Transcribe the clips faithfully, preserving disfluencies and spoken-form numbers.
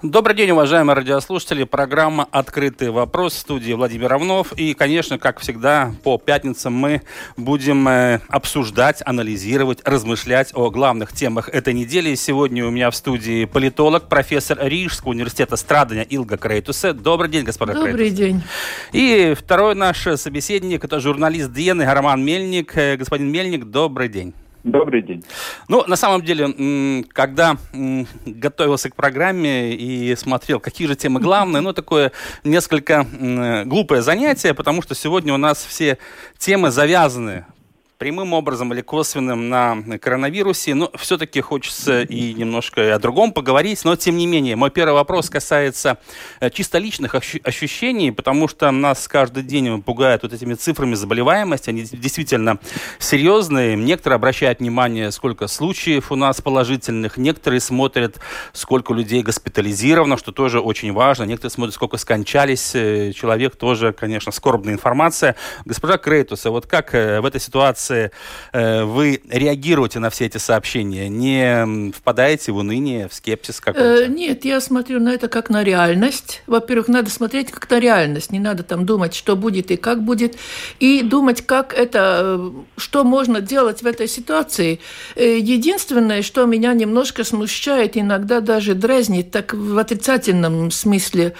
Добрый день, уважаемые радиослушатели. Программа «Открытый вопрос», в студии Владимир Равнов. И, конечно, как всегда, по пятницам мы будем обсуждать, анализировать, размышлять о главных темах этой недели. Сегодня у меня в студии политолог, профессор Рижского университета Страдыня Илга Крейтусе. Добрый день, господа Крейтусе. Добрый день. И второй наш собеседник – это журналист Диены Роман Мельник. Господин Мельник, добрый день. Добрый день. Ну, на самом деле, когда готовился к программе и смотрел, какие же темы главные, ну, такое несколько глупое занятие, потому что сегодня у нас все темы завязаны прямым образом или косвенным на коронавирусе, но все-таки хочется и немножко о другом поговорить, но тем не менее. Мой первый вопрос касается чисто личных ощущений, потому что нас каждый день пугают вот этими цифрами заболеваемости, они действительно серьезные. Некоторые обращают внимание, сколько случаев у нас положительных, некоторые смотрят, сколько людей госпитализировано, что тоже очень важно, некоторые смотрят, сколько скончались, человек тоже, конечно, скорбная информация. Госпожа Крейтусе, вот как в этой ситуации вы реагируете на все эти сообщения? Не впадаете в уныние, в скепсис какой-то? Нет, я смотрю на это как на реальность. Во-первых, надо смотреть как на реальность. Не надо там думать, что будет и как будет. И думать, как это, что можно делать в этой ситуации. Единственное, что меня немножко смущает, иногда даже дразнит, так в отрицательном смысле,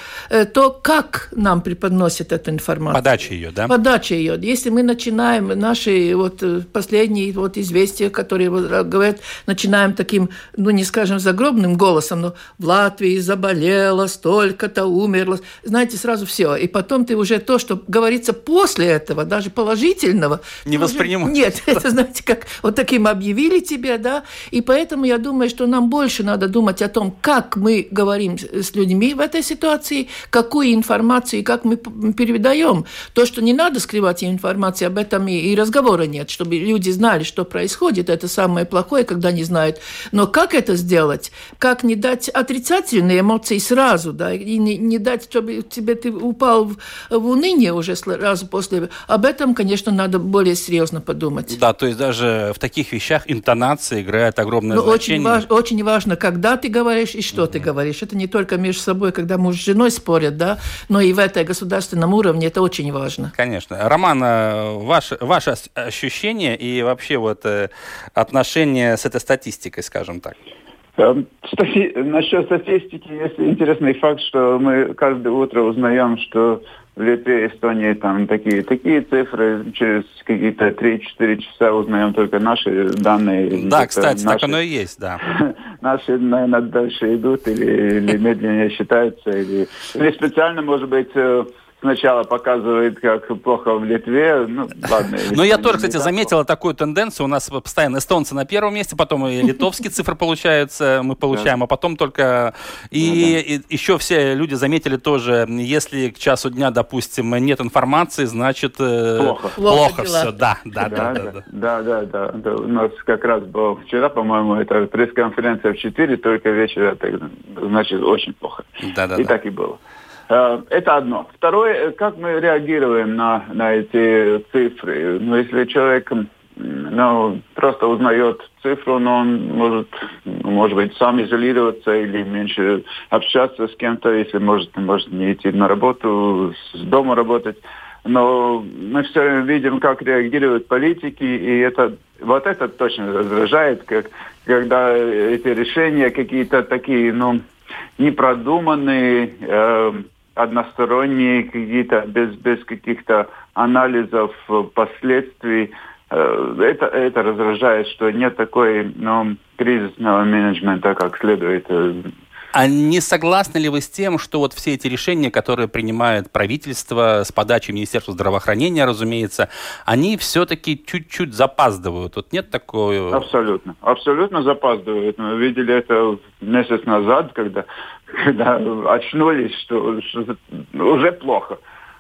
то, как нам преподносят эту информацию. Подача ее, да? Подача ее. Если мы начинаем наши вот последние вот известия, которые говорят, начинаем таким, ну, не скажем, загробным голосом, но в Латвии заболело, столько-то умерло. Знаете, сразу все. И потом ты уже то, что говорится после этого, даже положительного... Не воспринимаешь. Уже... Нет, это, знаете, как вот таким объявили тебе, да. И поэтому я думаю, что нам больше надо думать о том, как мы говорим с людьми в этой ситуации, какую информацию и как мы передаем. То, что не надо скрывать информации, об этом и, и разговора нет. Чтобы люди знали, что происходит. Это самое плохое, когда не знают. Но как это сделать? Как не дать отрицательные эмоции сразу, да, и не, не дать, чтобы тебе ты упал в, в уныние уже сразу после. Об этом, конечно, надо более серьезно подумать. Да, то есть даже в таких вещах интонация играет огромное Но значение. Очень, важ, очень важно, когда ты говоришь и что mm-hmm. ты говоришь. Это не только между собой, когда муж с женой спорят, да, но и в этой государственном уровне это очень важно. Конечно. Роман, ваше, ваше ощущение ощущения и вообще вот э, отношения с этой статистикой, скажем так? Стати... Насчет статистики есть интересный факт, что мы каждое утро узнаем, что в Литве, Эстонии там такие такие цифры, через какие-то три-четыре часа узнаем только наши данные. Да, кстати, наши... так оно и есть, да. Наши, наверное, дальше идут или, или медленнее считаются, или... или специально, может быть... Сначала показывает, как плохо в Литве. Ну, ладно. Но я тоже, кстати, заметила такую тенденцию. У нас постоянно эстонцы на первом месте, потом и литовские цифры получаются, мы получаем, а потом только... И еще все люди заметили тоже, если к часу дня, допустим, нет информации, значит... Плохо. Плохо все, да. Да, да, да, да. У нас как раз было вчера, по-моему, это пресс-конференция в четыре, только вечера, значит, очень плохо. И так и было. Это одно. Второе, как мы реагируем на, на эти цифры. Ну, если человек ну, просто узнает цифру, но он может, может быть, сам изолироваться или меньше общаться с кем-то, если может, может не идти на работу, с дома работать. Но мы все время видим, как реагируют политики, и это, вот это точно раздражает, как, когда эти решения какие-то такие, ну, непродуманные, э, односторонние, какие-то без, без каких-то анализов последствий. Э, это, это раздражает, что нет такой ну, кризисного менеджмента, как следует. А не согласны ли вы с тем, что вот все эти решения, которые принимает правительство с подачей Министерства здравоохранения, разумеется, они все-таки чуть-чуть запаздывают? Вот нет такого? Абсолютно. Абсолютно запаздывают. Мы видели это месяц назад, когда, когда очнулись, что, что уже плохо.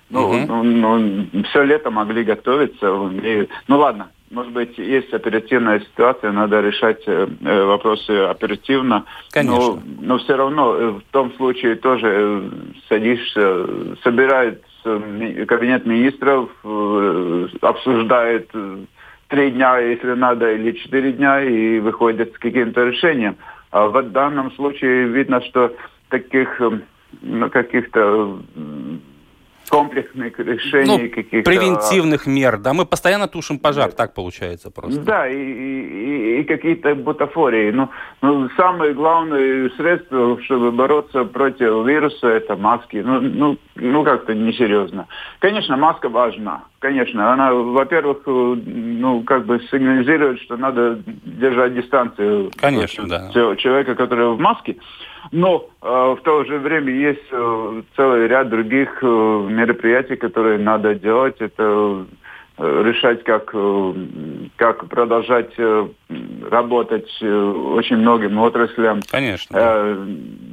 Ну, угу. ну, ну, все лето могли готовиться. Ну ладно, Может быть, есть оперативная ситуация, надо решать э, вопросы оперативно. Конечно. Но, но все равно в том случае тоже садишься, собирает кабинет министров, э, обсуждает три дня, если надо, или четыре дня, и выходит с каким-то решением. А в данном случае видно, что таких ну, каких-то... комплексных решений, ну, каких-то... превентивных мер, да, мы постоянно тушим пожар, да. Так получается просто. Да, и, и, и какие-то бутафории. Ну, ну, самое главное средство, чтобы бороться против вируса, это маски. Ну, ну, ну как-то несерьезно. Конечно, маска важна. Конечно, она, во-первых, ну, как бы сигнализирует, что надо держать дистанцию. Конечно, да. Человека, который в маске. Но э, в то же время есть э, целый ряд других э, мероприятий, которые надо делать. Это э, решать, как, э, как продолжать э, работать э, очень многим отраслям. Конечно. Э,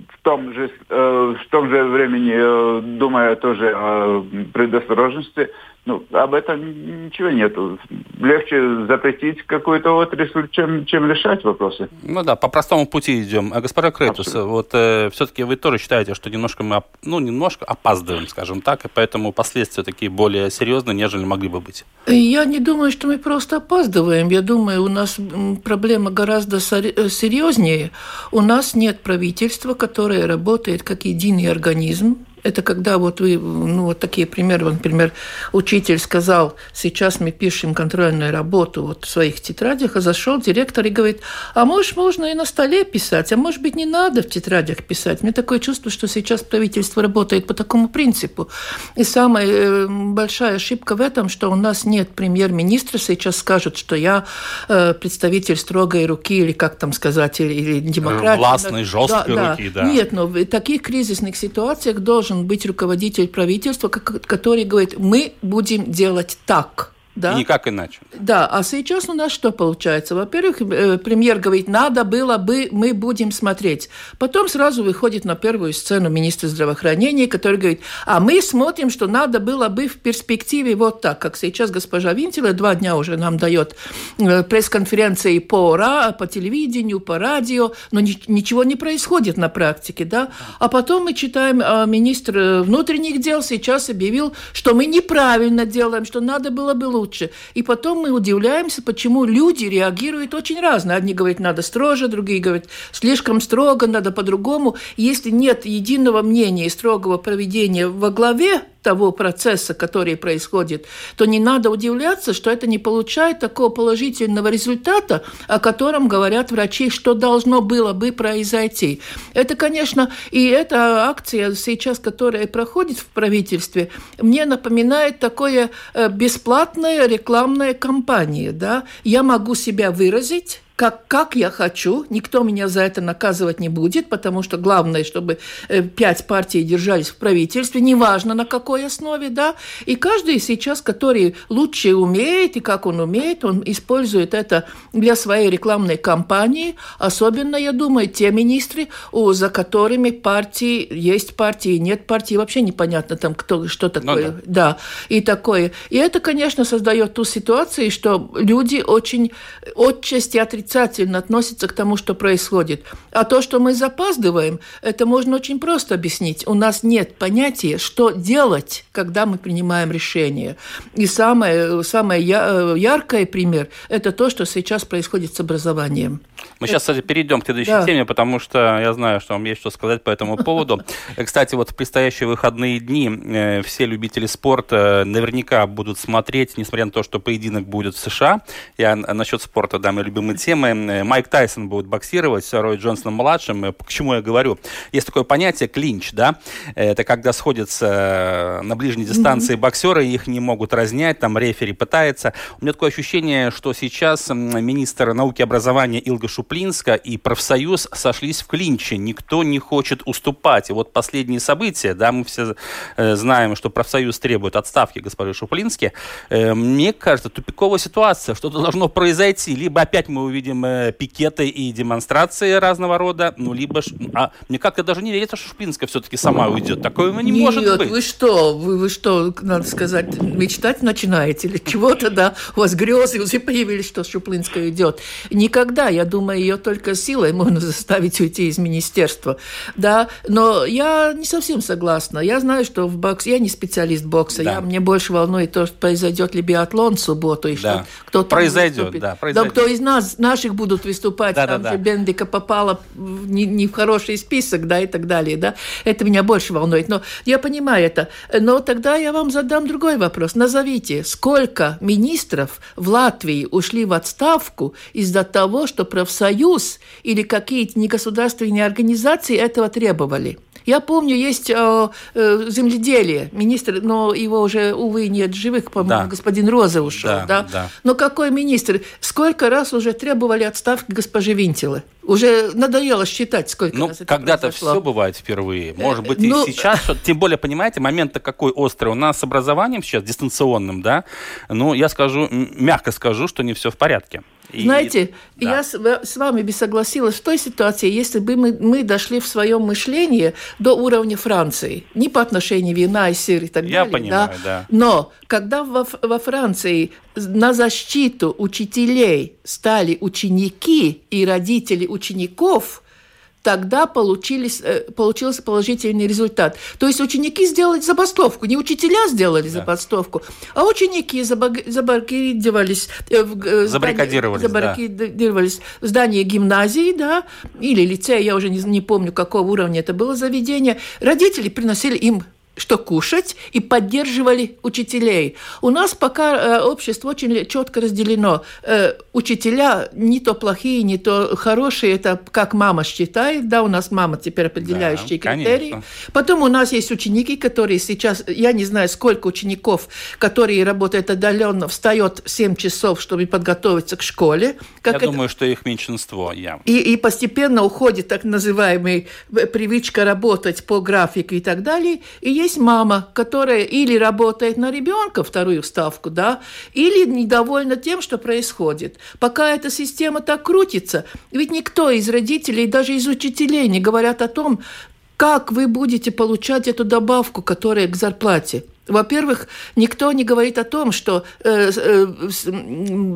в, том же, э, в том же времени, э, думая тоже о предосторожности, ну, об этом ничего нету. Легче запретить какую-то отрасль, чем, чем решать вопросы. Ну да, по простому пути идем. А госпожа Крейтус, вот э, все-таки вы тоже считаете, что немножко мы оп- ну, немножко опаздываем, скажем так, и поэтому последствия такие более серьезные, нежели могли бы быть? Я не думаю, что мы просто опаздываем. Я думаю, у нас проблема гораздо серьезнее. У нас нет правительства, которое работает как единый организм. Это когда вот вы, ну, вот такие примеры, например, учитель сказал, сейчас мы пишем контрольную работу вот в своих тетрадях, а зашел директор и говорит, а может, можно и на столе писать, а может быть, не надо в тетрадях писать. Мне такое чувство, что сейчас правительство работает по такому принципу. И самая большая ошибка в этом, что у нас нет премьер-министра, сейчас скажут, что я представитель строгой руки, или как там сказать, или демократии. Властной, жесткой да, руки, да. да. Нет, но в таких кризисных ситуациях должен быть руководитель правительства, который говорит, мы будем делать так. Да? И никак иначе. Да, а сейчас у нас что получается? Во-первых, премьер говорит, надо было бы, мы будем смотреть. Потом сразу выходит на первую сцену министр здравоохранения, который говорит, а мы смотрим, что надо было бы в перспективе вот так, как сейчас госпожа Винтила два дня уже нам дает пресс-конференции по, по телевидению, по радио, но ничего не происходит на практике. Да? А потом мы читаем, министр внутренних дел сейчас объявил, что мы неправильно делаем, что надо было бы лучше. И потом мы удивляемся, почему люди реагируют очень разно. Одни говорят, надо строже, другие говорят, слишком строго, надо по-другому. Если нет единого мнения и строгого поведения во главе того процесса, который происходит, то не надо удивляться, что это не получает такого положительного результата, о котором говорят врачи, что должно было бы произойти. Это, конечно, и эта акция сейчас, которая проходит в правительстве, мне напоминает такое бесплатная рекламная кампания. Да? Я могу себя выразить, Как, как я хочу, никто меня за это наказывать не будет, потому что главное, чтобы пять партий держались в правительстве, неважно на какой основе, да, и каждый сейчас, который лучше умеет, и как он умеет, он использует это для своей рекламной кампании, особенно, я думаю, те министры, за которыми партии, есть партии, нет партии, вообще непонятно там, кто, что такое, ну, да. да, и такое. И это, конечно, создает ту ситуацию, что люди очень отчасти отрицательно относится к тому, что происходит. А то, что мы запаздываем, это можно очень просто объяснить. У нас нет понятия, что делать, когда мы принимаем решение. И самое, самое яркое пример – это то, что сейчас происходит с образованием. Мы это... сейчас, кстати, перейдем к следующей да. теме, потому что я знаю, что вам есть что сказать по этому поводу. Кстати, вот в предстоящие выходные дни все любители спорта наверняка будут смотреть, несмотря на то, что поединок будет в США. Я насчет спорта, да, мы любим идти. Темы. Майк Тайсон будет боксировать с Рой Джонсоном-младшим. К чему я говорю? Есть такое понятие клинч, да? Это когда сходятся на ближней дистанции mm-hmm. боксеры, их не могут разнять, там рефери пытается. У меня такое ощущение, что сейчас министр науки и образования Илга Шуплинска и профсоюз сошлись в клинче. Никто не хочет уступать. И вот последние события, да, мы все знаем, что профсоюз требует отставки госпожи Шуплински. Мне кажется, тупиковая ситуация. Что-то должно произойти. Либо опять мы увидим пикеты и демонстрации разного рода, ну, либо... А мне как-то даже не верится, что Шуплинска все-таки сама уйдет. Такое не Нет, может быть. Вы что? Вы, вы что, надо сказать, мечтать начинаете? Или чего-то, да? У вас грезы уже появились, что Шуплинска уйдет. Никогда, я думаю, ее только силой можно заставить уйти из министерства. Да, но я не совсем согласна. Я знаю, что в боксе... Я не специалист бокса. Да. Я, мне больше волнует то, что произойдет ли биатлон в субботу. И да. Что произойдет, да, произойдет. Да, кто из нас, наших будут выступать. Да, там да, же да. Бендика попала не, не в хороший список, да, и так далее. Да. Это меня больше волнует. Но я понимаю это. Но тогда я вам задам другой вопрос. Назовите, сколько министров в Латвии ушли в отставку из-за того, что профсоюз или какие-то негосударственные организации этого требовали. Я помню, есть э, э, земледелие, министр, но его уже, увы, нет живых, по-моему, да. Господин Роза ушел. Да, да? Да. Но какой министр? Сколько раз уже требовали отставки госпожи Винтилы? Уже надоело считать, сколько ну, раз это когда-то произошло. Все бывает впервые. Может быть, э, и ну... сейчас. Тем более, понимаете, момент-то какой острый. У нас с образованием сейчас, дистанционным, да? Ну, я скажу, мягко скажу, что не все в порядке. И... Знаете, да. Я с вами бы согласилась в той ситуации, если бы мы, мы дошли в своем мышлении до уровня Франции. Не по отношению вина и сыра и так Я далее. Я понимаю, да. да. Но когда во, во Франции на защиту учителей стали ученики и родители учеников, тогда получились, получился положительный результат. То есть ученики сделали забастовку, не учителя сделали да. забастовку, а ученики забаррикадировались, забаррикадировались, забаррикадировались да. в здании гимназии да, или лицея, я уже не, не помню, какого уровня это было заведение. Родители приносили им что кушать, и поддерживали учителей. У нас пока э, общество очень четко разделено. Э, учителя не то плохие, не то хорошие, это как мама считает, да, у нас мама теперь определяющие да, критерии. Конечно. Потом у нас есть ученики, которые сейчас, я не знаю, сколько учеников, которые работают отдаленно, встают в семь часов, чтобы подготовиться к школе. Как я это... думаю, что их меньшинство. Я. И, и постепенно уходит так называемая привычка работать по графику и так далее. И есть мама, которая или работает на ребенка вторую ставку, да, или недовольна тем, что происходит. Пока эта система так крутится, ведь никто из родителей, даже из учителей не говорят о том, как вы будете получать эту добавку, которая к зарплате. Во-первых, никто не говорит о том, что э, э,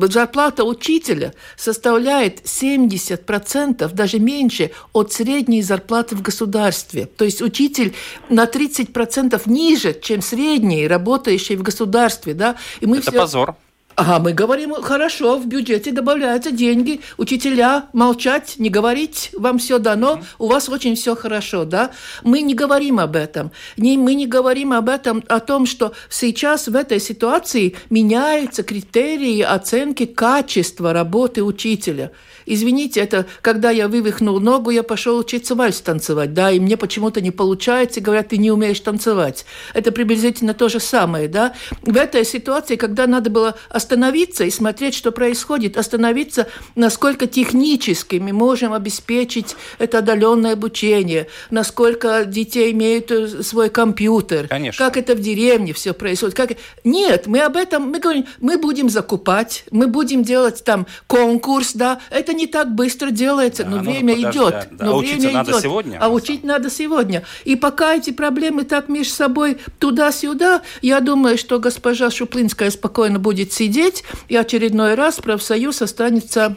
зарплата учителя составляет семьдесят процентов, даже меньше, от средней зарплаты в государстве. То есть учитель на тридцать процентов ниже, чем средний, работающий в государстве. Да? И мы Это все... позор. Ага, мы говорим, хорошо, в бюджете добавляются деньги, учителя молчать, не говорить, вам все дано, mm-hmm. у вас очень все хорошо, да? Мы не говорим об этом, не, мы не говорим об этом, о том, что сейчас в этой ситуации меняются критерии оценки качества работы учителя. Извините, это когда я вывихнул ногу, я пошел учиться вальс танцевать, да, и мне почему-то не получается, говорят, ты не умеешь танцевать. Это приблизительно то же самое, да? В этой ситуации, когда надо было остановиться и смотреть, что происходит, остановиться, насколько технически мы можем обеспечить это отдаленное обучение, насколько детей имеют свой компьютер, Конечно. Как это в деревне все происходит. Как... Нет, мы об этом, мы говорим, мы будем закупать, мы будем делать там конкурс, да, это не так быстро делается, да, но время идет. Да. Но а время учиться идет. Надо сегодня? А учить надо сегодня. И пока эти проблемы так между собой туда-сюда, я думаю, что госпожа Шуплинская спокойно будет сидеть и очередной раз профсоюз останется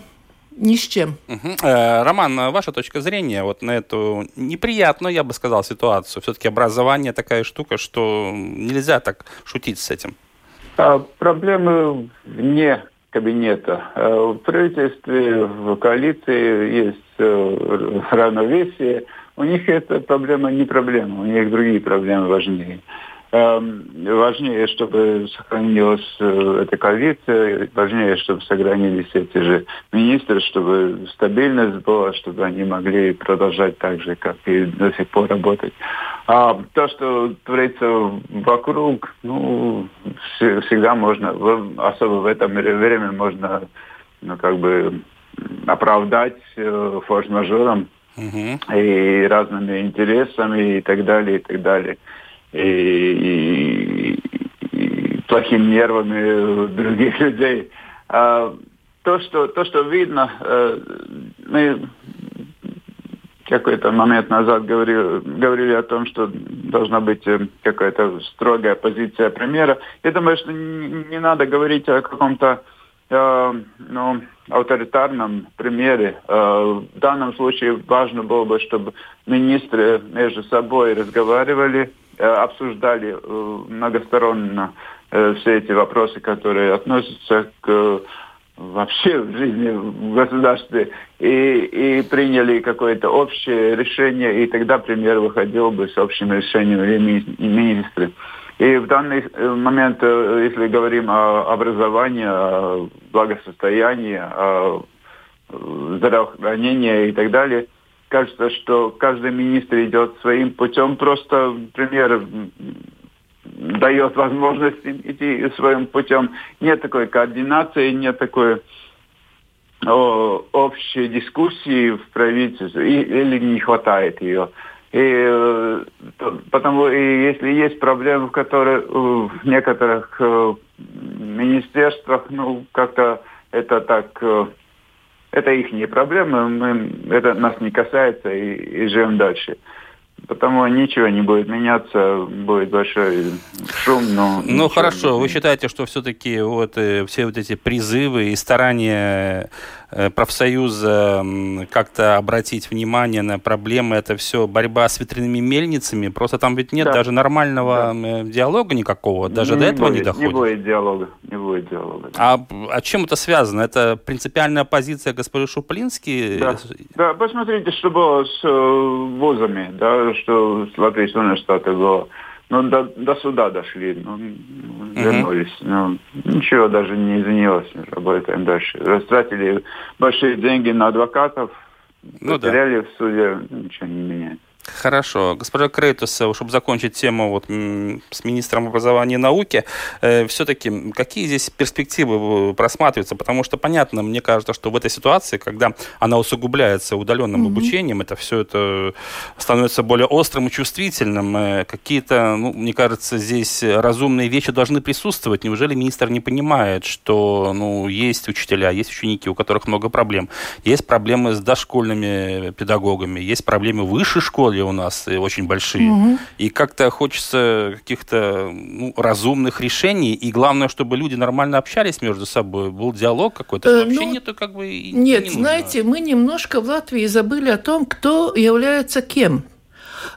ни с чем. Угу. Роман, ваша точка зрения вот на эту неприятную, я бы сказал, ситуацию? Все-таки образование такая штука, что нельзя так шутить с этим. А, проблемы вне кабинета. В правительстве, в коалиции есть равновесие. У них эта проблема не проблема, у них другие проблемы важнее. Важнее, чтобы сохранилась эта коалиция, важнее, чтобы сохранились эти же министры, чтобы стабильность была, чтобы они могли продолжать так же, как и до сих пор работать. А то, что творится вокруг, ну, всегда можно, особо в это время можно, ну, как бы оправдать э, форс-мажором угу. и разными интересами и так далее, и так далее. И, и, и плохими нервами других людей. А то, что, то, что видно, э, мы какой-то момент назад говорили, говорили о том, что должна быть какая-то строгая позиция премьера. Я думаю, что не, не надо говорить о каком-то э, ну, авторитарном премьере. Э, в данном случае важно было бы, чтобы министры между собой разговаривали, э, обсуждали э, многосторонно э, все эти вопросы, которые относятся к... вообще в жизни, в государстве, и, и приняли какое-то общее решение, и тогда премьер выходил бы с общим решением, и, ми, и министры. И в данный момент, если говорим о образовании, о благосостоянии, о здравоохранении и так далее, кажется, что каждый министр идет своим путем, просто премьер... дает возможность идти своим путем. Нет такой координации, нет такой о, общей дискуссии в правительстве, и, или не хватает ее. И, потому и если есть проблемы, в которые в некоторых министерствах, ну, как-то это так... Это ихние проблемы, мы, это нас не касается, и, и живем дальше. Потому ничего не будет меняться, будет большой шум, но... Ну, хорошо, вы считаете, что все-таки вот все вот эти призывы и старания профсоюза как-то обратить внимание на проблемы, это все борьба с ветряными мельницами? Просто там ведь нет да. даже нормального да. диалога никакого, даже не до этого будет, не доходит. Не будет диалога, не будет диалога. Да. А, а чем это связано? Это принципиальная позиция госпожи Шуплински? Да, да, посмотрите, что было с вузами, да, что с Латвийского университета было. Ну, до, до суда дошли, ну, вернулись. Mm-hmm. Ну, ничего даже не изменилось, работаем дальше. Растратили большие деньги на адвокатов, ну, потеряли да. в суде, ничего не меняет. Хорошо. Госпожа Крейтусе, чтобы закончить тему вот, с министром образования и науки, э, все-таки какие здесь перспективы просматриваются? Потому что, понятно, мне кажется, что в этой ситуации, когда она усугубляется удаленным mm-hmm. обучением, это все это становится более острым и чувствительным. Э, какие-то, ну, мне кажется, здесь разумные вещи должны присутствовать. Неужели министр не понимает, что ну, есть учителя, есть ученики, у которых много проблем? Есть проблемы с дошкольными педагогами, есть проблемы в высшей школе, у нас очень большие. Угу. И как-то хочется каких-то ну, разумных решений. И главное, чтобы люди нормально общались между собой. Был диалог какой-то. Э, Вообще ну, нету как бы... Нет, не знаете, мы немножко в Латвии забыли о том, кто является кем.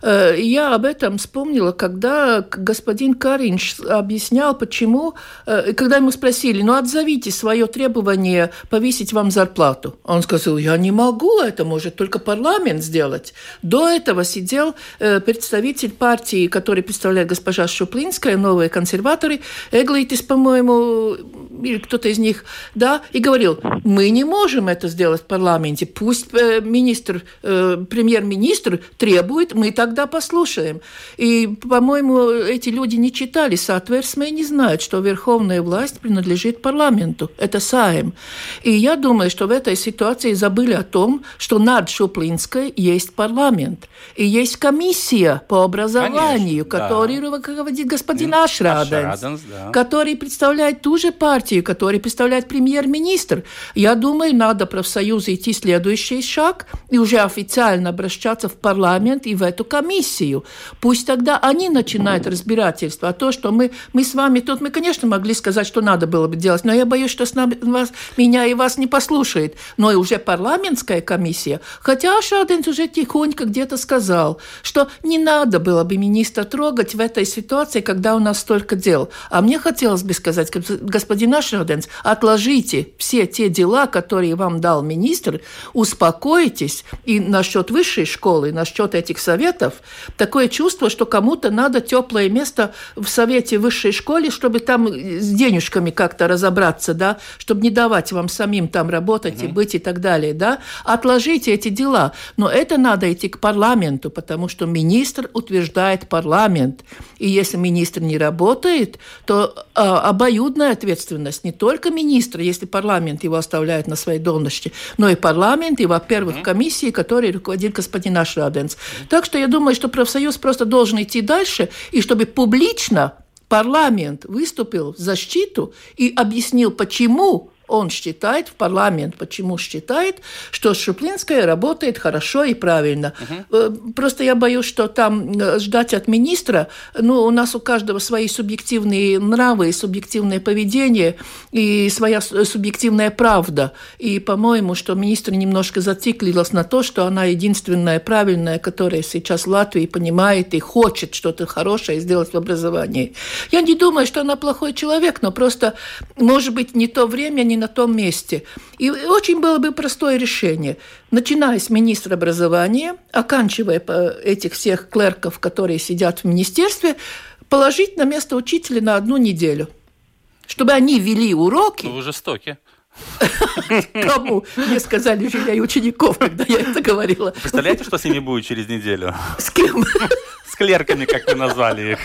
Я об этом вспомнила, когда господин Каринш объяснял, почему... Когда ему спросили, ну, отзовите свое требование повысить вам зарплату. Он сказал, я не могу, это может только парламент сделать. До этого сидел представитель партии, который представляет госпожа Шуплинская, новые консерваторы, Эглитис, по-моему, или кто-то из них, да, и говорил, мы не можем это сделать в парламенте, пусть министр, премьер-министр требует, мы тогда послушаем. И, по-моему, эти люди не читали соответственно и не знают, что верховная власть принадлежит парламенту. Это Сайм. И я думаю, что в этой ситуации забыли о том, что над Шуплинской есть парламент. И есть комиссия по образованию, которую да. руководит господин Ашераденс, Ашераденс да. который представляет ту же партию, которую представляет премьер-министр. Я думаю, надо профсоюзу идти следующий шаг и уже официально обращаться в парламент и в эту комиссию. Пусть тогда они начинают разбирательство. А то, что мы, мы с вами тут, мы, конечно, могли сказать, что надо было бы делать, но я боюсь, что с нами, вас, меня и вас не послушает. Но и уже парламентская комиссия. Хотя Ашераденс уже тихонько где-то сказал, что не надо было бы министра трогать в этой ситуации, когда у нас столько дел. А мне хотелось бы сказать, господин Ашераденс, отложите все те дела, которые вам дал министр, успокойтесь и насчет высшей школы, и насчет этих советов советов, такое чувство, что кому-то надо теплое место в совете высшей школе, чтобы там с денежками как-то разобраться, да, чтобы не давать вам самим там работать mm-hmm. и быть и так далее, да. Отложите эти дела, но это надо идти к парламенту, потому что министр утверждает парламент, и если министр не работает, то э, обоюдная ответственность не только министра, если парламент его оставляет на своей должности, но и парламент, и, во-первых, комиссии, которой руководит господин Ашераденс. Так что я думаю, что профсоюз просто должен идти дальше, и чтобы публично парламент выступил в защиту и объяснил, почему он считает, в парламент почему считает, что Шуплинская работает хорошо и правильно. Uh-huh. Просто я боюсь, что там ждать от министра, ну, у нас у каждого свои субъективные нравы, субъективное поведение и своя субъективная правда. И, по-моему, что министр немножко зациклилась на то, что она единственная правильная, которая сейчас в Латвии понимает и хочет что-то хорошее сделать в образовании. Я не думаю, что она плохой человек, но просто, может быть, не то время, не на том месте. И очень было бы простое решение. Начиная с министра образования, оканчивая этих всех клерков, которые сидят в министерстве, положить на место учителя на одну неделю, чтобы они вели уроки. Вы жестоки. Кому? Мне сказали жилья и учеников, когда я это говорила. Представляете, что с ними будет через неделю? С кем? С клерками, как вы назвали их.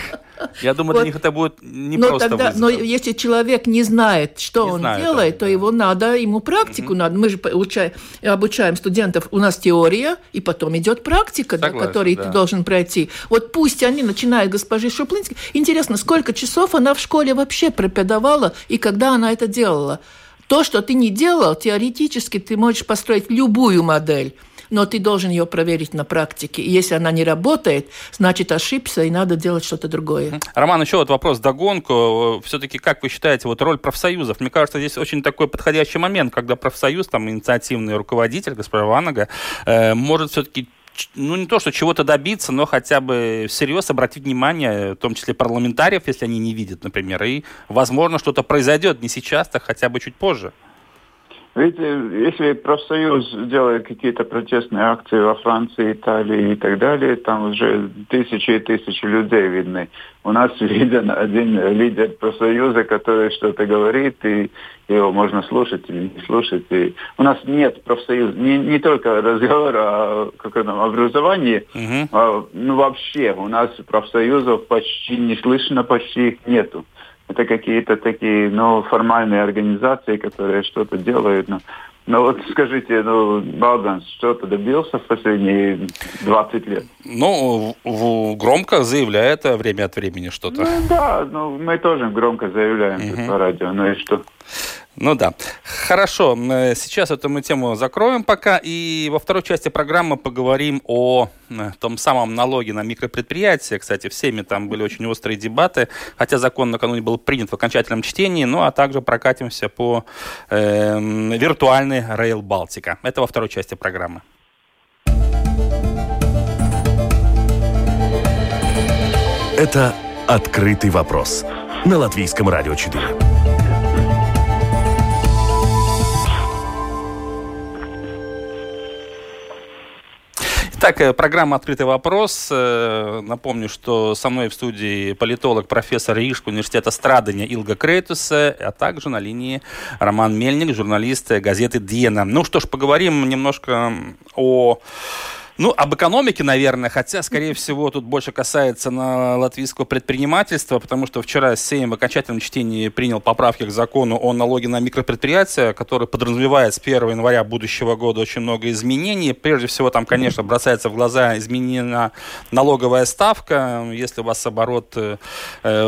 Я думаю, вот. Для них это будет не но просто тогда, но если человек не знает, что не он знает, делает, да, то да. его надо, ему практику mm-hmm. надо. Мы же получаем, обучаем студентов, у нас теория, и потом идет практика, да, которую да. ты должен пройти. Вот пусть они начинают, госпожи Шуплинской. Интересно, сколько часов она в школе вообще преподавала, и когда она это делала? То, что ты не делал, теоретически ты можешь построить любую модель, но ты должен ее проверить на практике. И если она не работает, значит, ошибся, и надо делать что-то другое. Роман, еще вот вопрос вдогонку. Все-таки, как вы считаете, вот роль профсоюзов? Мне кажется, здесь очень такой подходящий момент, когда профсоюз, там, инициативный руководитель, госпожа Ванага, э, может все-таки, ну, не то, что чего-то добиться, но хотя бы всерьез обратить внимание, в том числе парламентариев, если они не видят, например, и, возможно, что-то произойдет не сейчас, а хотя бы чуть позже. Видите, если профсоюз делает какие-то протестные акции во Франции, Италии и так далее, там уже тысячи и тысячи людей видны. У нас виден один лидер профсоюза, который что-то говорит, и его можно слушать или не слушать. И у нас нет профсоюза, не, не только разговора о каком-то образовании, mm-hmm. а, ну вообще у нас профсоюзов почти не слышно, почти их нету. Это какие-то такие, ну, формальные организации, которые что-то делают. Но, но вот скажите, ну, Балданс что-то добился в последние двадцать лет? Ну, громко заявляет время от времени что-то. Ну, да, ну, мы тоже громко заявляем uh-huh. по радио, ну и что? Ну да. Хорошо, сейчас эту мы тему закроем пока, и во второй части программы поговорим о том самом налоге на микропредприятия. Кстати, всеми там были очень острые дебаты, хотя закон накануне был принят в окончательном чтении, ну а также прокатимся по э, виртуальной Rail Baltica. Это во второй части программы. Это «Открытый вопрос» на Латвийском радио четыре. Так, программа «Открытый вопрос». Напомню, что со мной в студии политолог, профессор Рижского университета Страдыня Илга Крейтусе, а также на линии Роман Мельник, журналист газеты «Диена». Ну что ж, поговорим немножко о... Ну, об экономике, наверное, хотя, скорее всего, тут больше касается на латвийского предпринимательства, потому что вчера Сейм в окончательном чтении принял поправки к закону о налоге на микропредприятия, который подразумевает с первого января будущего года очень много изменений. Прежде всего, там, конечно, бросается в глаза изменена налоговая ставка. Если у вас оборот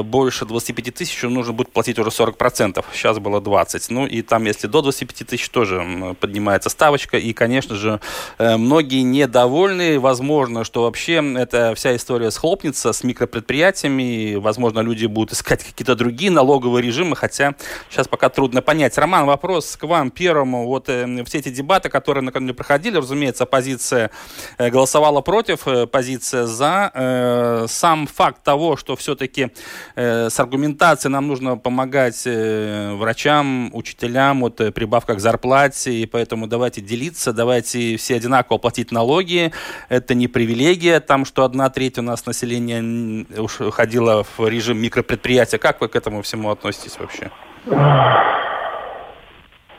больше двадцати пяти тысяч, нужно будет платить уже сорок процентов. Сейчас было двадцать. Ну, и там, если до двадцати пяти тысяч, тоже поднимается ставочка. И, конечно же, многие недовольны. Возможно, что вообще эта вся история схлопнется с микропредприятиями. Возможно, люди будут искать какие-то другие налоговые режимы, хотя сейчас пока трудно понять. Роман, вопрос к вам первому. Вот э, все эти дебаты, которые накануне проходили, разумеется, оппозиция э, голосовала против, э, позиция за. Э, сам факт того, что все-таки э, с аргументацией нам нужно помогать э, врачам, учителям, вот, прибавка к зарплате, и поэтому давайте делиться, давайте все одинаково платить налоги. Эстонии. Это не привилегия, там, что одна треть у нас населения уходила в режим микропредприятия. Как вы к этому всему относитесь вообще?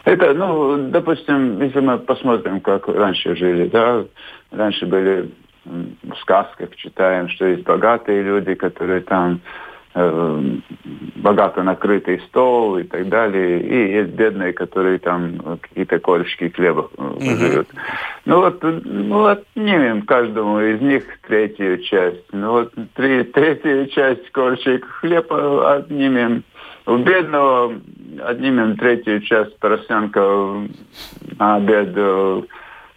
Это, ну, допустим, если мы посмотрим, как раньше жили, да, раньше были в сказках, читаем, что есть богатые люди, которые там э, богато накрытый стол и так далее, и есть бедные, которые там какие-то корочки хлеба жуют. Mm-hmm. Ну вот, ну, отнимем каждому из них третью часть. Ну вот три, третью часть корочек хлеба отнимем. У бедного отнимем третью часть поросенка на обед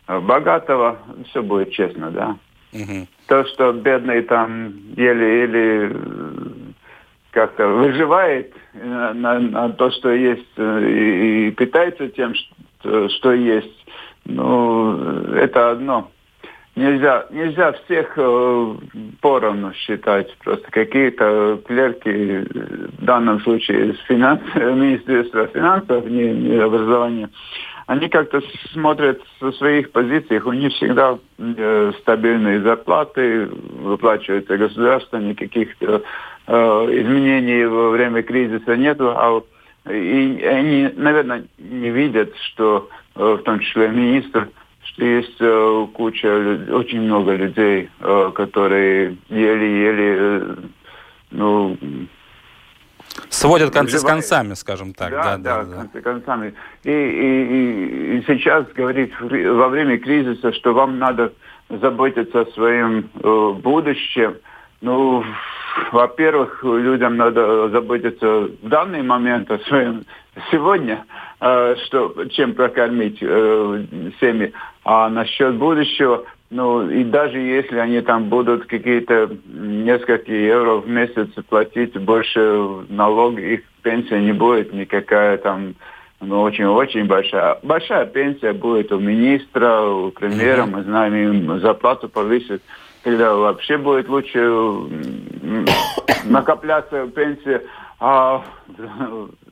богатого, все будет честно, да. Mm-hmm. То, что бедный там еле-еле как-то выживает на, на, на то, что есть, и, и питается тем, что, что есть, ну, это одно. Нельзя, нельзя всех э, поровну считать. Просто какие-то клерки, в данном случае из финанс... Министерства финансов, не, не образования, они как-то смотрят со своих позиций. У них всегда э, стабильные зарплаты, выплачиваются государством, никаких э, изменений во время кризиса нет. А, и они, наверное, не видят, что э, в том числе министр, что есть э, куча, очень много людей, э, которые еле-еле, э, ну... сводят концы с концами, скажем так. Да, да, да, да, концы с концами. И, и, и сейчас говорит во время кризиса, что вам надо заботиться о своем э, будущем. Ну, во-первых, людям надо заботиться в данный момент о своем сегодня, э, что, чем прокормить э, семьи. А насчет будущего, ну, и даже если они там будут какие-то несколько евро в месяц платить больше налог, их пенсия не будет никакая там, ну, очень-очень большая. Большая пенсия будет у министра, у премьера, мы знаем, им зарплату повысят. Когда вообще будет лучше накопляться пенсия, а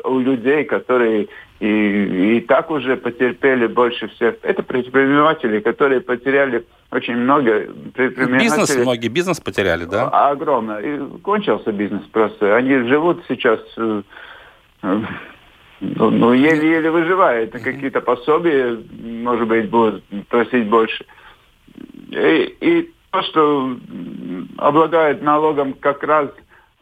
у людей, которые и, и так уже потерпели больше всех. Это предприниматели, которые потеряли очень много. Бизнес, многие бизнес потеряли, да? Огромно. И кончился бизнес просто. Они живут сейчас, ну, еле-еле выживают. Какие-то пособия, может быть, будут просить больше. И, и то, что облагают налогом как раз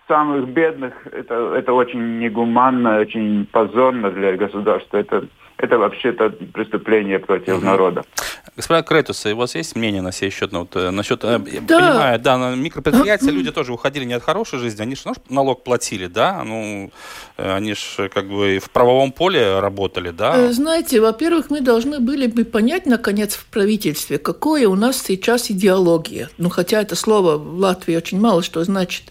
самых бедных, это, это очень негуманно, очень позорно для государства. Это, это вообще-то преступление против mm-hmm. народа. Господа Крейтусе, у вас есть мнение на сей счет? Ну, вот, насчет, да. Я понимаю, да, на микропредприятия люди тоже уходили не от хорошей жизни, они же ну, налог платили, да? Ну, они же как бы в правовом поле работали, да? Знаете, во-первых, мы должны были бы понять, наконец, в правительстве, какое у нас сейчас идеология. Ну, хотя это слово в Латвии очень мало что значит.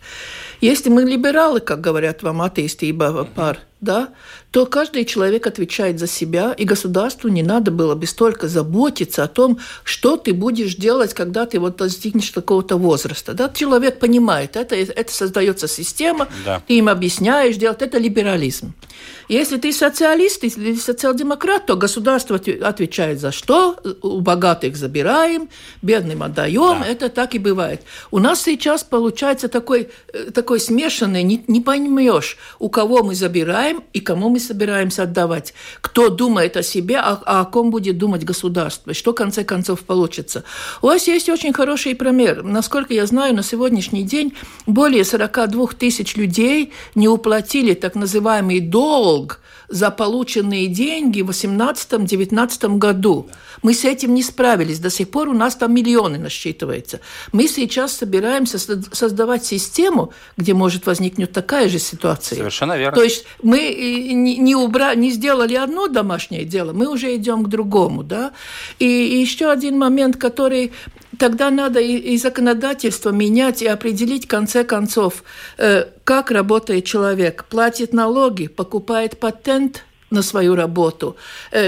Если мы либералы, как говорят вам, атеистиба пар, да, то каждый человек отвечает за себя, и государству не надо было бы столько заботиться о том, что ты будешь делать, когда ты вот достигнешь какого-то возраста. Да? Человек понимает, это, это создается система, да. Ты им объясняешь, делать, это либерализм. Если ты социалист или социал-демократ, то государство отвечает за что? У богатых забираем, бедным отдаем, да. Это так и бывает. У нас сейчас получается такой, такой смешанный, не, не поймешь, у кого мы забираем и кому мы собираемся отдавать. Кто думает о себе, а, а о ком будет думать государство, что в конце концов получится. У вас есть очень хороший пример. Насколько я знаю, на сегодняшний день более сорок два тысячи людей не уплатили так называемый долг за полученные деньги в восемнадцатом-девятнадцатом году. Мы с этим не справились. До сих пор у нас там миллионы насчитывается. Мы сейчас собираемся создавать систему, где может возникнуть такая же ситуация. Совершенно верно. То есть мы не, убра... не сделали одно домашнее дело, мы уже идем к другому. Да? И еще один момент, который... Тогда надо и законодательство менять, и определить, в конце концов, как работает человек. Платит налоги, покупает патент, на свою работу.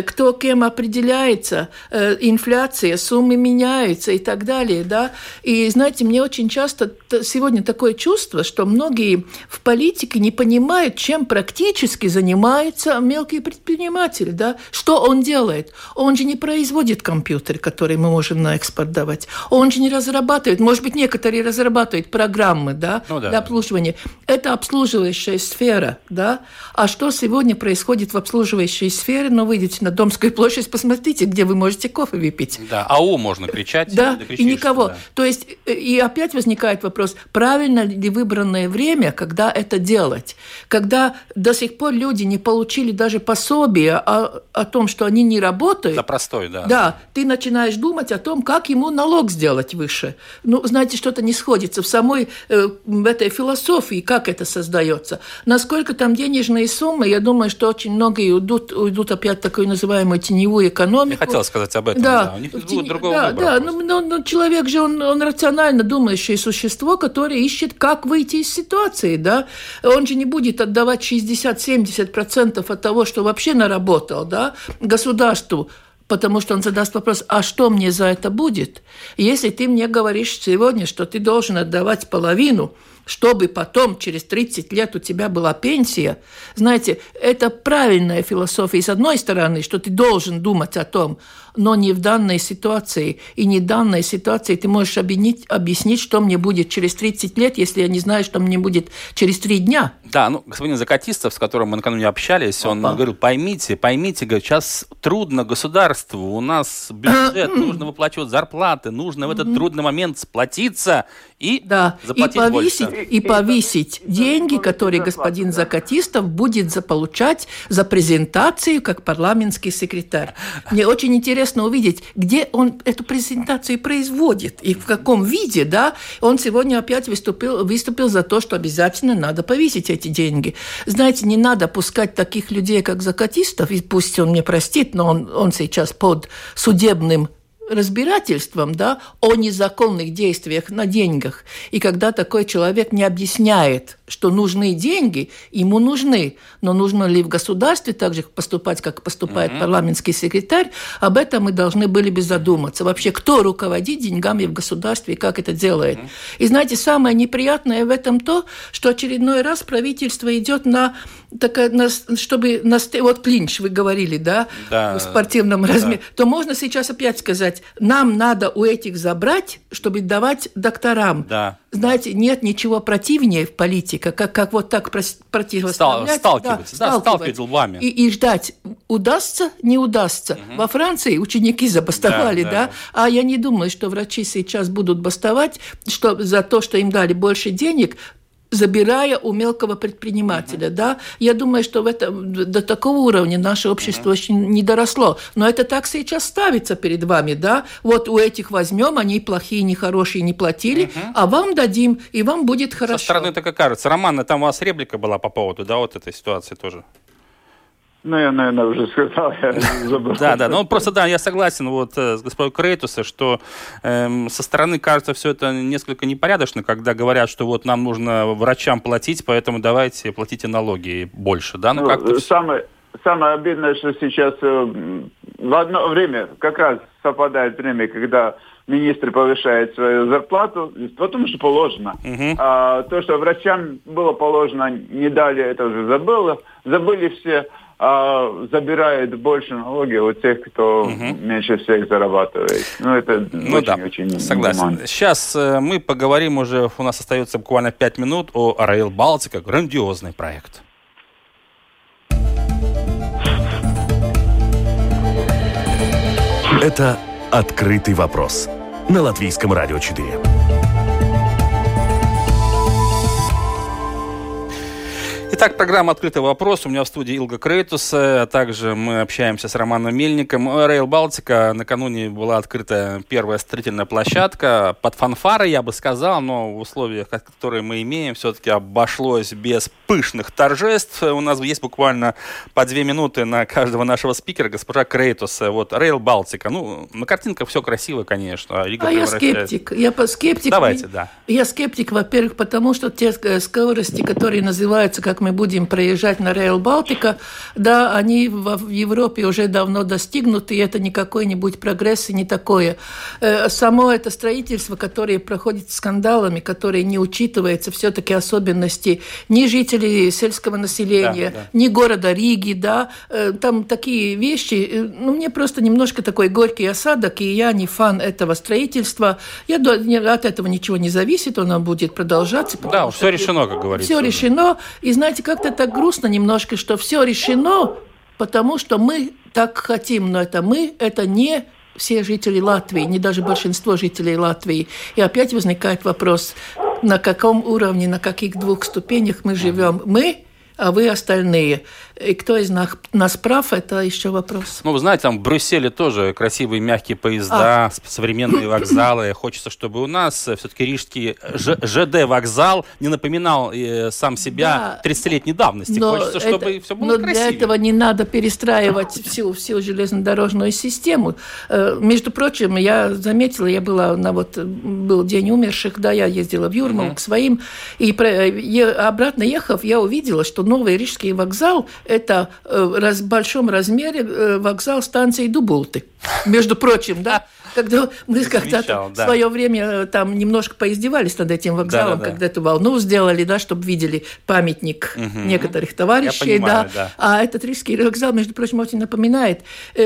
Кто кем определяется, инфляция, суммы меняются и так далее. Да? И, знаете, мне очень часто сегодня такое чувство, что многие в политике не понимают, чем практически занимается мелкий предприниматель. Да? Что он делает? Он же не производит компьютер, который мы можем на экспорт давать. Он же не разрабатывает. Может быть, некоторые разрабатывают программы, да, ну, да. для обслуживания. Это обслуживающая сфера. Да? А что сегодня происходит в обслуживающей сфере? Ну, выйдите на Домскую площадь, посмотрите, где вы можете кофе выпить. Да, ау, можно кричать. Да, и никого. Да. То есть, и опять возникает вопрос, правильно ли выбранное время, когда это делать? Когда до сих пор люди не получили даже пособия о, о том, что они не работают. Да, простой, да. Да, ты начинаешь думать о том, как ему налог сделать выше. Ну, знаете, что-то не сходится в самой э, в этой философии, как это создается. Насколько там денежные суммы, я думаю, что очень многие уйдут, уйдут опять в такую называемую теневую экономику. Я хотел сказать об этом. Да, да. У них не будет другого да, выбора. Да, но, но, но человек же, он, он рационально думающее существо, которое ищет, как выйти из ситуации. Да? Он же не будет отдавать шестьдесят-семьдесят процентов от того, что вообще наработал, да, государству. Потому что он задаст вопрос, а что мне за это будет? Если ты мне говоришь сегодня, что ты должен отдавать половину, чтобы потом, через тридцать лет, у тебя была пенсия. Знаете, это правильная философия. И с одной стороны, что ты должен думать о том, но не в данной ситуации. И не в данной ситуации ты можешь объяснить, объяснить, что мне будет через тридцать лет, если я не знаю, что мне будет через три дня. Да, ну, господин Закатистов, с которым мы накануне общались, Опа. Он говорил, поймите, поймите, говорит, сейчас трудно государству, у нас бюджет, нужно выплачивать зарплаты, нужно в этот трудный момент сплотиться и да. заплатить и повесить, больше. И повысить деньги, которые господин Закатистов будет заполучать за презентацию как парламентский секретарь. Мне очень интересно увидеть, где он эту презентацию производит и в каком виде. Да? Он сегодня опять выступил, выступил за то, что обязательно надо повысить эти деньги. Знаете, не надо пускать таких людей, как Закатистов, и пусть он мне простит, но он, он сейчас под судебным разбирательством, да, о незаконных действиях на деньгах. И когда такой человек не объясняет, что нужны деньги, ему нужны, но нужно ли в государстве так же поступать, как поступает mm-hmm. парламентский секретарь, об этом мы должны были бы задуматься. Вообще, кто руководит деньгами в государстве и как это делает. Mm-hmm. И знаете, самое неприятное в этом то, что очередной раз правительство идет на, так, на чтобы на, вот клинч, вы говорили, да, да в спортивном да. размере, то можно сейчас опять сказать, нам надо у этих забрать, чтобы давать докторам. Да. Знаете, нет ничего противнее в политике, как, как вот так противостоять. Сталкиваться, да, да, сталкивать лбами. И, и ждать, удастся, не удастся. Угу. Во Франции ученики забастовали, да, да. да? А я не думаю, что врачи сейчас будут бастовать что, за то, что им дали больше денег, забирая у мелкого предпринимателя. Uh-huh. Да? Я думаю, что в этом, до такого уровня наше общество uh-huh. очень не доросло. Но это так сейчас ставится перед вами. Да? Вот у этих возьмем, они плохие, нехорошие, не платили, uh-huh. а вам дадим, и вам будет хорошо. Со стороны так и кажется. Роман, там у вас реплика была по поводу да, вот этой ситуации тоже. Ну, я, наверное, уже сказал, я забыл. Да, да, ну просто, да, я согласен вот с господином Крейтусе, что э, со стороны кажется все это несколько непорядочно, когда говорят, что вот нам нужно врачам платить, поэтому давайте платите налоги больше, да? Ну, ну, как-то... самое, самое обидное, что сейчас э, в одно время как раз совпадает время, когда министр повышает свою зарплату, потому что положено. Угу. А то, что врачам было положено, не дали, это уже забыло, забыли все. А забирает больше налоги у тех, кто угу. меньше всех зарабатывает. Ну, это ну, очень-очень да. Согласен. Внимание. Сейчас э, мы поговорим уже, у нас остается буквально пять минут, о Rail Baltica, грандиозный проект. Это «Открытый вопрос» на Латвийском радио четыре. Итак, программа «Открытый вопрос». У меня в студии Илга Крейтусе. Также мы общаемся с Романом Мельником. Rail Baltica. Накануне была открыта первая строительная площадка. Под фанфары, я бы сказал, но в условиях, которые мы имеем, все-таки обошлось без пышных торжеств. У нас есть буквально по две минуты на каждого нашего спикера. Госпожа Крейтусе. Вот Rail Baltica. Ну, на картинках все красиво, конечно. Илга а я скептик. Я по скептик. Давайте, да. Я скептик, во-первых, потому что те скорости, которые называются, как мы будем проезжать на Rail Baltica, да, они в Европе уже давно достигнуты, и это не какой-нибудь прогресс и не такое. Само это строительство, которое проходит скандалами, которое не учитывается все-таки особенности ни жителей сельского населения, да, да. ни города Риги, да, там такие вещи, ну, мне просто немножко такой горький осадок, и я не фан этого строительства, я от этого ничего не зависит, оно будет продолжаться. Да, все решено, как говорится. Все решено, и знаете, как-то так грустно немножко, что все решено, потому что мы так хотим, но это мы, это не все жители Латвии, не даже большинство жителей Латвии. И опять возникает вопрос, на каком уровне, на каких двух ступенях мы живем. Мы, а вы остальные. И кто из нас, нас прав, это еще вопрос. Ну, вы знаете, там в Брюсселе тоже красивые мягкие поезда, а. современные вокзалы. Хочется, чтобы у нас все-таки рижский ЖД-вокзал не напоминал э, сам себя да. тридцатилетней давности. Но Хочется, это, чтобы все было но красиво. Но для этого не надо перестраивать всю, всю железнодорожную систему. Э, между прочим, я заметила, я была на вот... Был день умерших, да, я ездила в Юрмалу mm-hmm. к своим. И про, е, обратно ехав, я увидела, что новый рижский вокзал это в раз, большом размере вокзал станции Дубульты. Между прочим, да, когда мы когда-то да. в свое время там немножко поиздевались над этим вокзалом, да, да, когда да. эту волну сделали, да, чтобы видели памятник угу. некоторых товарищей. Понимаю, да. Да. А этот рижский вокзал, между прочим, очень напоминает.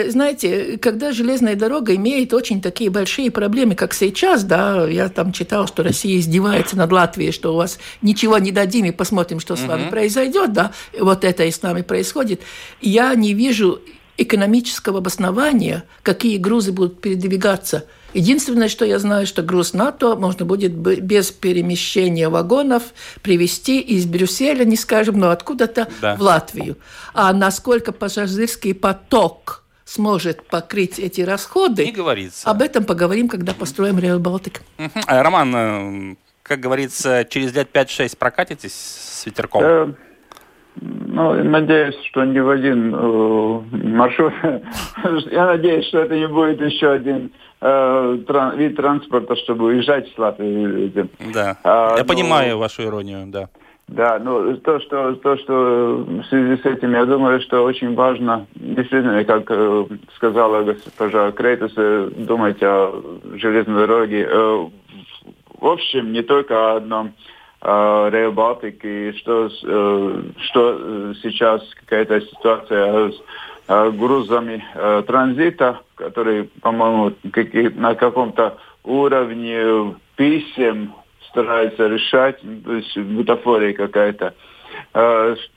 Знаете, когда железная дорога имеет очень такие большие проблемы, как сейчас, да, я там читал, что Россия издевается над Латвией, что у вас ничего не дадим и посмотрим, что с угу. вами произойдет, да, вот это и с нами происходит. Я не вижу экономического обоснования, какие грузы будут передвигаться. Единственное, что я знаю, что груз НАТО можно будет без перемещения вагонов привезти из Брюсселя, не скажем, но откуда-то да. в Латвию. А насколько пассажирский поток сможет покрыть эти расходы, не говорится. Об этом поговорим, когда построим Rail Baltica. Угу. А, Роман, как говорится, через лет пять-шесть прокатитесь с ветерком? Ну, надеюсь, что не в один э, маршрут. Я надеюсь, что это не будет еще один э, тран- вид транспорта, чтобы уезжать с Латвии. Да. А, я ну, понимаю вашу иронию, да. Да, ну, то что, то, что в связи с этим, я думаю, что очень важно, действительно, как э, сказала госпожа Крейтусе, думать о железной дороге. Э, в общем, не только о одном. Rail Baltica, и что, что сейчас какая-то ситуация с грузами транзита, которые, по-моему, на каком-то уровне писем стараются решать, то есть бутафория какая-то.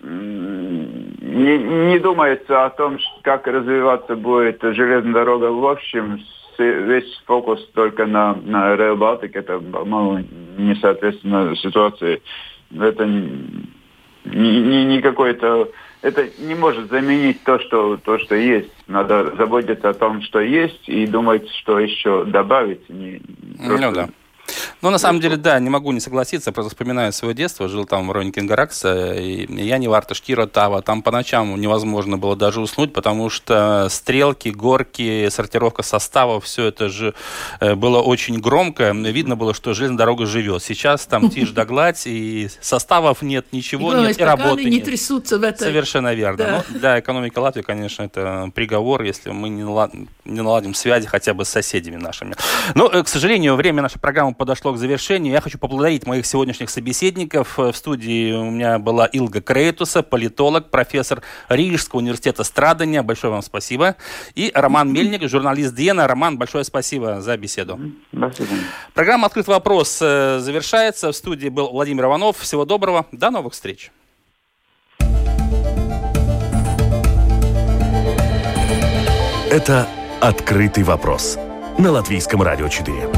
Не, не думается о том, как развиваться будет железная дорога в общем. Весь фокус только на, на Rail Baltica, это, по-моему, не соответственно ситуации. Это не, не, не какой-то... Это не может заменить то что, то, что есть. Надо заботиться о том, что есть, и думать, что еще добавить. Не, просто... Ну да. Ну, на самом деле, да, не могу не согласиться. Просто вспоминаю свое детство. Жил там в районе Кингаракса. Яни, Варта, Шкира, Тава. Там по ночам невозможно было даже уснуть, потому что стрелки, горки, сортировка состава, все это же было очень громко. Видно было, что железная дорога живет. Сейчас там тишь да гладь, и составов нет, ничего нет, и работы нет. Трясутся в это. Совершенно верно. Да, экономика Латвии, конечно, это приговор, если мы не наладим связи хотя бы с соседями нашими. Но, к сожалению, время нашей программы подошло к завершению. Я хочу поблагодарить моих сегодняшних собеседников. В студии у меня была Илга Крейтусе, политолог, профессор Рижского университета Страдыня. Большое вам спасибо. И Роман Мельник, журналист Диена. Роман, большое спасибо за беседу. Спасибо. Программа «Открыт вопрос» завершается. В студии был Владимир Иванов. Всего доброго. До новых встреч. Это «Открытый вопрос» на Латвийском радио четыре.